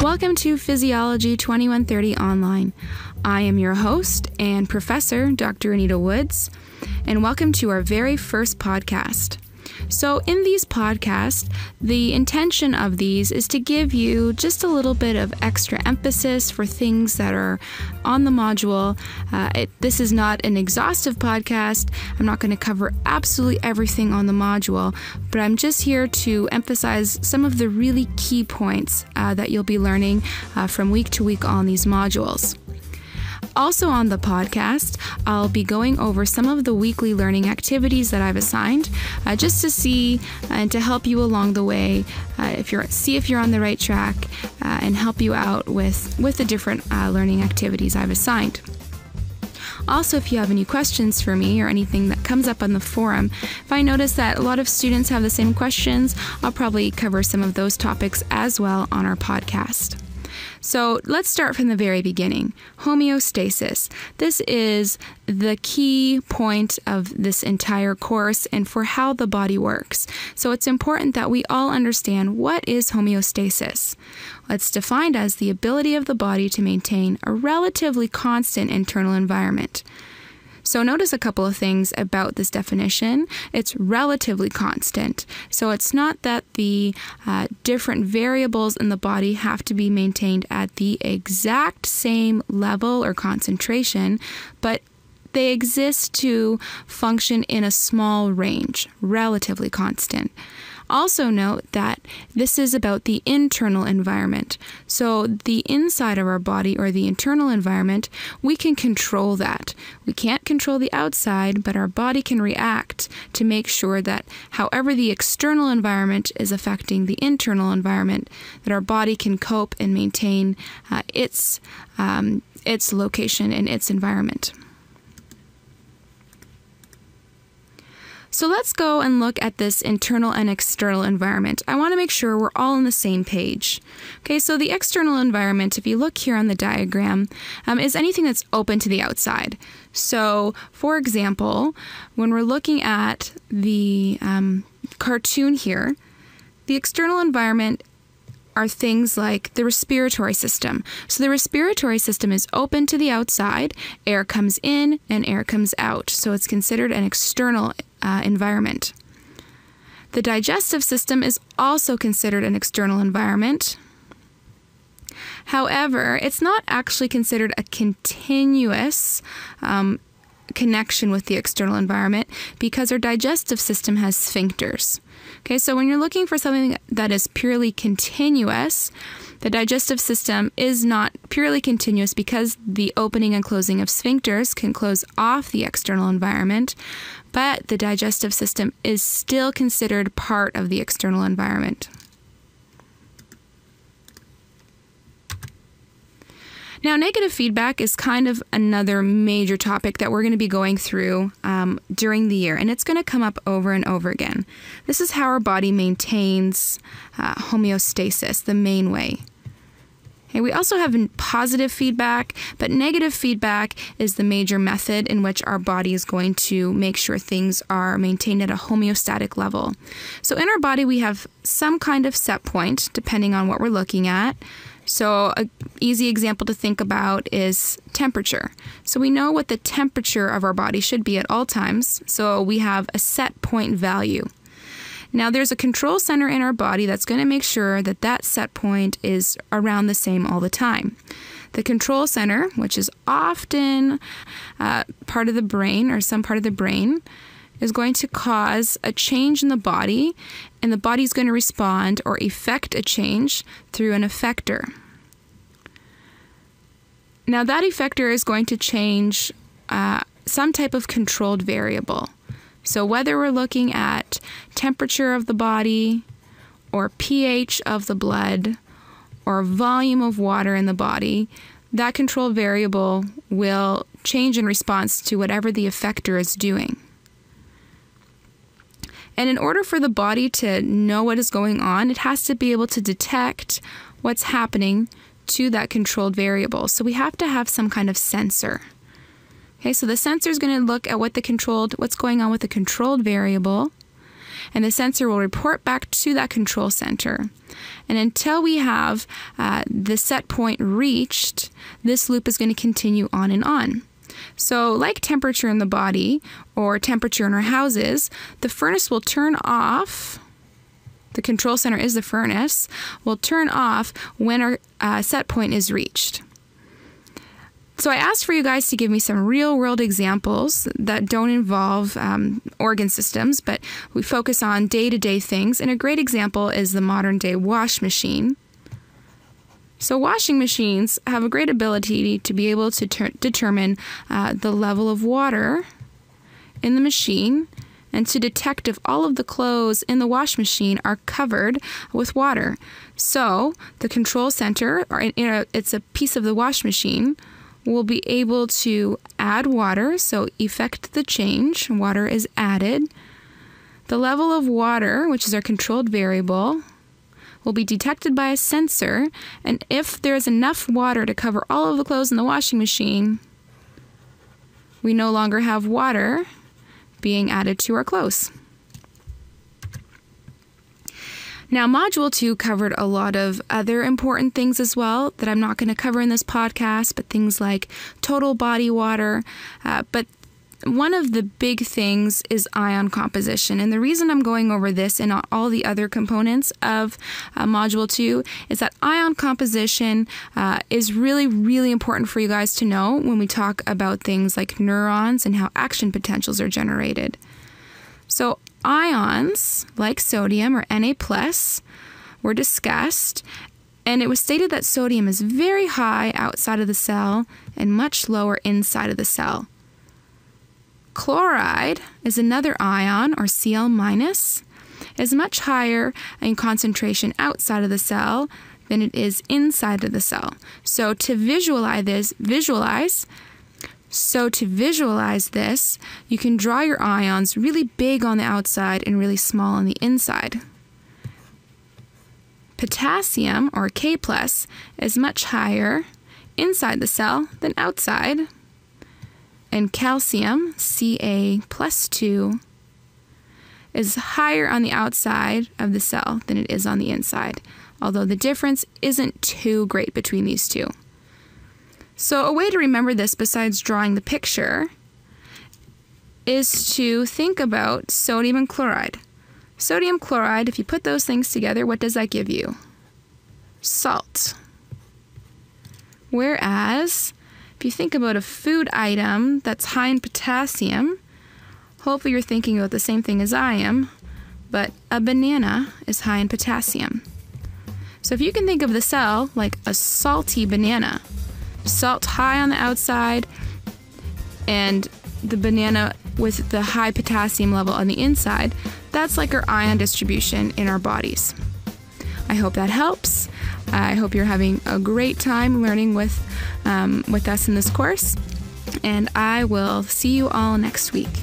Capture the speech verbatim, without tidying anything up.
Welcome to Physiology twenty-one thirty Online. I am your host and professor, Doctor Anita Woods, and welcome to our very first podcast. So in these podcasts, the intention of these is to give you just a little bit of extra emphasis for things that are on the module. Uh, it, this is not an exhaustive podcast. I'm not going to cover absolutely everything on the module, but I'm just here to emphasize some of the really key points uh, that you'll be learning uh, from week to week on these modules. Also on the podcast, I'll be going over some of the weekly learning activities that I've assigned uh, just to see and to help you along the way, uh, if you're see if you're on the right track uh, and help you out with, with the different uh, learning activities I've assigned. Also, if you have any questions for me or anything that comes up on the forum, if I notice that a lot of students have the same questions, I'll probably cover some of those topics as well on our podcast. So let's start from the very beginning. Homeostasis. This is the key point of this entire course and for how the body works. So it's important that we all understand what is homeostasis. It's defined as the ability of the body to maintain a relatively constant internal environment. So notice a couple of things about this definition. It's relatively constant. So it's not that the uh, different variables in the body have to be maintained at the exact same level or concentration, but they exist to function in a small range, relatively constant. Also note that this is about the internal environment. So the inside of our body or the internal environment, we can control that. We can't control the outside, but our body can react to make sure that however the external environment is affecting the internal environment, that our body can cope and maintain uh, its, um, its location and its environment. So let's go and look at this internal and external environment. I want to make sure we're all on the same page. Okay, so the external environment, if you look here on the diagram, um, is anything that's open to the outside. So, for example, when we're looking at the um, cartoon here, the external environment are things like the respiratory system. So the respiratory system is open to the outside, air comes in and air comes out. So it's considered an external uh, environment. The digestive system is also considered an external environment. However, it's not actually considered a continuous um, connection with the external environment because our digestive system has sphincters. Okay, so when you're looking for something that is purely continuous, the digestive system is not purely continuous because the opening and closing of sphincters can close off the external environment, but the digestive system is still considered part of the external environment. Now, negative feedback is kind of another major topic that we're going to be going through um, during the year, and it's going to come up over and over again. This is how our body maintains uh, homeostasis, the main way. Okay, we also have positive feedback, but negative feedback is the major method in which our body is going to make sure things are maintained at a homeostatic level. So in our body, we have some kind of set point, depending on what we're looking at. So an easy example to think about is temperature. So we know what the temperature of our body should be at all times. So we have a set point value. Now there's a control center in our body that's going to make sure that that set point is around the same all the time. The control center, which is often uh, part of the brain or some part of the brain, is going to cause a change in the body, and the body's going to respond or effect a change through an effector. Now that effector is going to change uh, some type of controlled variable. So whether we're looking at temperature of the body or pH of the blood or volume of water in the body, that control variable will change in response to whatever the effector is doing. And in order for the body to know what is going on, it has to be able to detect what's happening to that controlled variable. So we have to have some kind of sensor. Okay, so the sensor is going to look at what the controlled, what's going on with the controlled variable, and the sensor will report back to that control center. And until we have uh, the set point reached, this loop is going to continue on and on. So like temperature in the body or temperature in our houses, the furnace will turn off. The control center is the furnace, will turn off when our uh, set point is reached. So I asked for you guys to give me some real-world examples that don't involve um, organ systems, but we focus on day-to-day things. And a great example is the modern-day wash machine. So washing machines have a great ability to be able to ter- determine uh, the level of water in the machine and to detect if all of the clothes in the wash machine are covered with water. So the control center, or you know, it's a piece of the wash machine, will be able to add water, so effect the change, water is added. The level of water, which is our controlled variable, will be detected by a sensor, and if there's enough water to cover all of the clothes in the washing machine, we no longer have water being added to our clothes. Now, Module two covered a lot of other important things as well that I'm not going to cover in this podcast, but things like total body water. Uh, but one of the big things is ion composition. And the reason I'm going over this and all the other components of uh, Module two is that ion composition uh, is really, really important for you guys to know when we talk about things like neurons and how action potentials are generated. So ions, like sodium or Na+, were discussed, and it was stated that sodium is very high outside of the cell and much lower inside of the cell. Chloride is another ion, or Cl-, is much higher in concentration outside of the cell than it is inside of the cell. So to visualize this, visualize So to visualize this, you can draw your ions really big on the outside and really small on the inside. Potassium, or K+, is much higher inside the cell than outside. And calcium, Ca plus two, is higher on the outside of the cell than it is on the inside, although the difference isn't too great between these two. So a way to remember this, besides drawing the picture, is to think about sodium and chloride. Sodium chloride, if you put those things together, what does that give you? Salt. Whereas, if you think about a food item that's high in potassium, hopefully you're thinking about the same thing as I am, but a banana is high in potassium. So if you can think of the cell like a salty banana, salt high on the outside and the banana with the high potassium level on the inside, that's like our ion distribution in our bodies. I hope that helps. I hope you're having a great time learning with, um, with us in this course, and I will see you all next week.